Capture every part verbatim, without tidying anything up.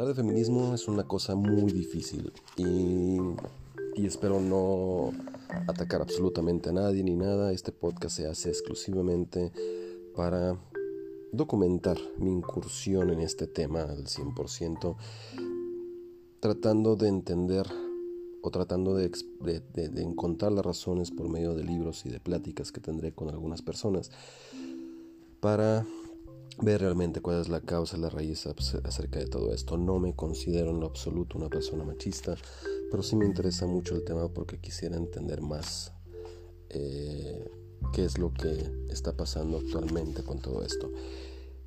Hablar de feminismo es una cosa muy difícil y, y espero no atacar absolutamente a nadie ni nada. Este podcast se hace exclusivamente para documentar mi incursión en este tema al cien por ciento, tratando de entender o tratando de, de, de encontrar las razones por medio de libros y de pláticas que tendré con algunas personas para ver realmente cuál es la causa, la raíz acerca de todo esto. No me considero en lo absoluto una persona machista, pero sí me interesa mucho el tema porque quisiera entender más eh, qué es lo que está pasando actualmente con todo esto.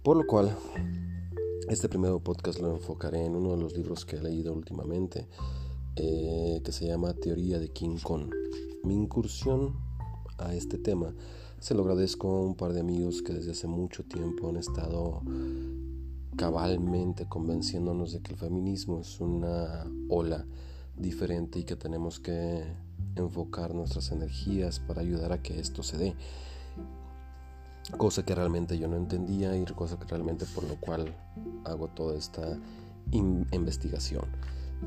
Por lo cual, este primer podcast lo enfocaré en uno de los libros que he leído últimamente, eh, que se llama Teoría de King Kong. Mi incursión a este tema se lo agradezco a un par de amigos que desde hace mucho tiempo han estado cabalmente convenciéndonos de que el feminismo es una ola diferente y que tenemos que enfocar nuestras energías para ayudar a que esto se dé. Cosa que realmente yo no entendía y cosa que realmente por lo cual hago toda esta in- investigación.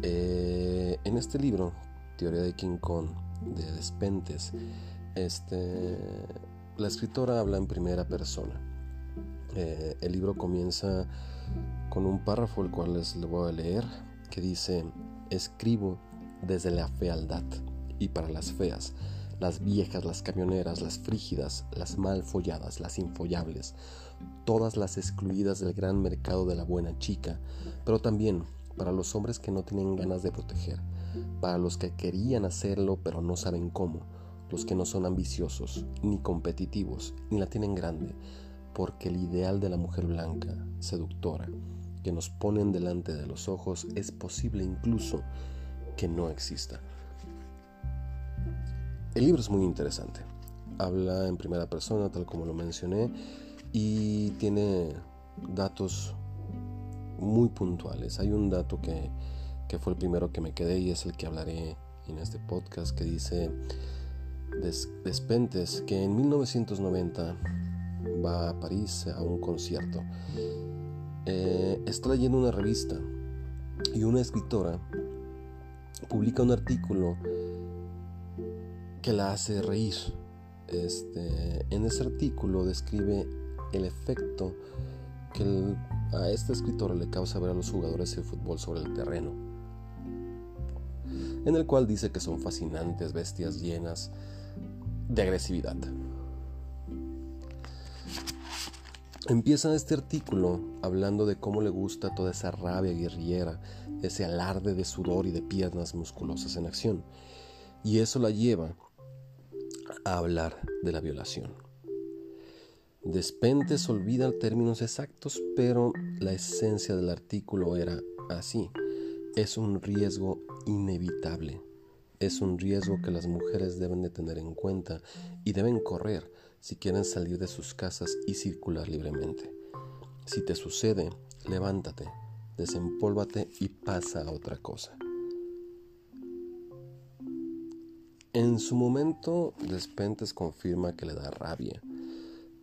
Eh, en este libro, Teoría de King Kong, de Despentes, este... la escritora habla en primera persona. Eh, el libro comienza con un párrafo, el cual les voy a leer, que dice: escribo desde la fealdad y para las feas, las viejas, las camioneras, las frígidas, las mal folladas, las infollables, todas las excluidas del gran mercado de la buena chica, pero también para los hombres que no tienen ganas de proteger, para los que querían hacerlo pero no saben cómo, los que no son ambiciosos, ni competitivos, ni la tienen grande, porque el ideal de la mujer blanca, seductora, que nos ponen delante de los ojos es posible incluso que no exista. El libro es muy interesante, habla en primera persona, tal como lo mencioné, y tiene datos muy puntuales. Hay un dato que, que fue el primero que me quedé y es el que hablaré en este podcast, que dice Despentes que en mil novecientos noventa va a París a un concierto. Eh, está leyendo una revista y una escritora publica un artículo que la hace reír. Este, en ese artículo describe el efecto que el, a esta escritora le causa ver a los jugadores de fútbol sobre el terreno, en el cual dice que son fascinantes bestias llenas de agresividad. Empieza este artículo hablando de cómo le gusta toda esa rabia guerrillera, ese alarde de sudor y de piernas musculosas en acción, y eso la lleva a hablar de la violación. Despentes olvida términos exactos, pero la esencia del artículo era así: es un riesgo inevitable, es un riesgo que las mujeres deben de tener en cuenta y deben correr si quieren salir de sus casas y circular libremente. Si te sucede, levántate, desempólvate y pasa a otra cosa. En su momento, Despentes confirma que le da rabia,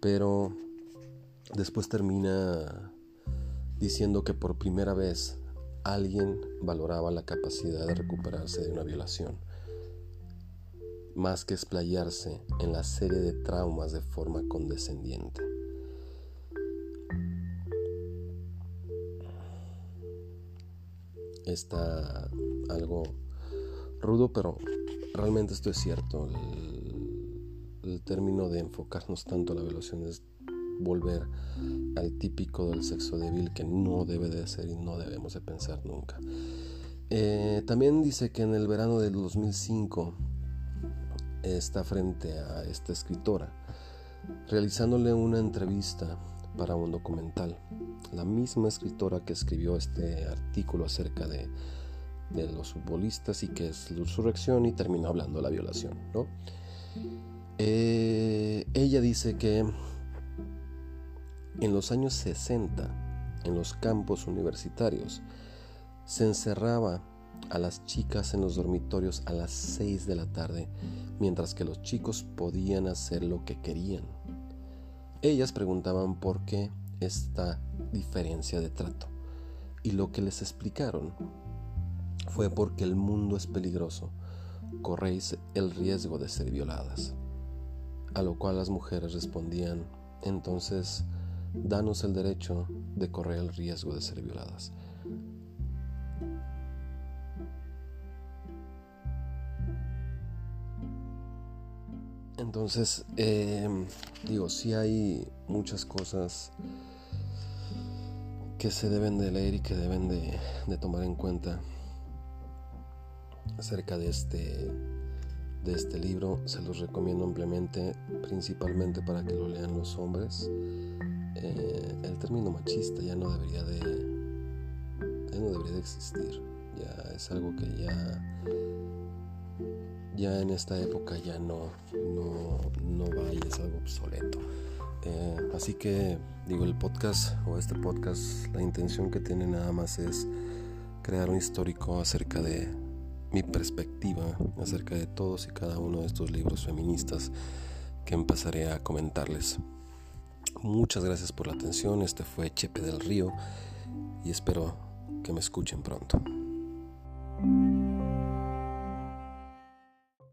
pero después termina diciendo que por primera vez alguien valoraba la capacidad de recuperarse de una violación, más que explayarse en la serie de traumas de forma condescendiente. Está algo rudo, pero realmente esto es cierto. El, el término de enfocarnos tanto a la violación es volver al típico del sexo débil, que no debe de ser y no debemos de pensar nunca. Eh, también dice que en el verano del dos mil cinco está frente a esta escritora realizándole una entrevista para un documental. La misma escritora que escribió este artículo acerca de, de los futbolistas y que es la insurrección, y terminó hablando de la violación, ¿no? Eh, ella dice que en los años sesenta, en los campos universitarios, se encerraba a las chicas en los dormitorios a las seis de la tarde, mientras que los chicos podían hacer lo que querían. Ellas preguntaban por qué esta diferencia de trato. y lo que les explicaron fue porque el mundo es peligroso, corréis el riesgo de ser violadas. A lo cual las mujeres respondían, entonces, danos el derecho de correr el riesgo de ser violadas. Entonces, eh, digo, sí hay muchas cosas que se deben de leer y que deben de, de tomar en cuenta acerca de este, de este libro. Se los recomiendo ampliamente, principalmente para que lo lean los hombres. Eh, el término machista ya no debería de, ya no debería de existir. Ya es algo que ya... ya en esta época ya no no, no va y es algo obsoleto. Eh, así que digo, el podcast o este podcast, la intención que tiene nada más es crear un histórico acerca de mi perspectiva acerca de todos y cada uno de estos libros feministas que empezaré a comentarles. Muchas gracias por la atención. Este fue Chepe del Río y espero que me escuchen pronto.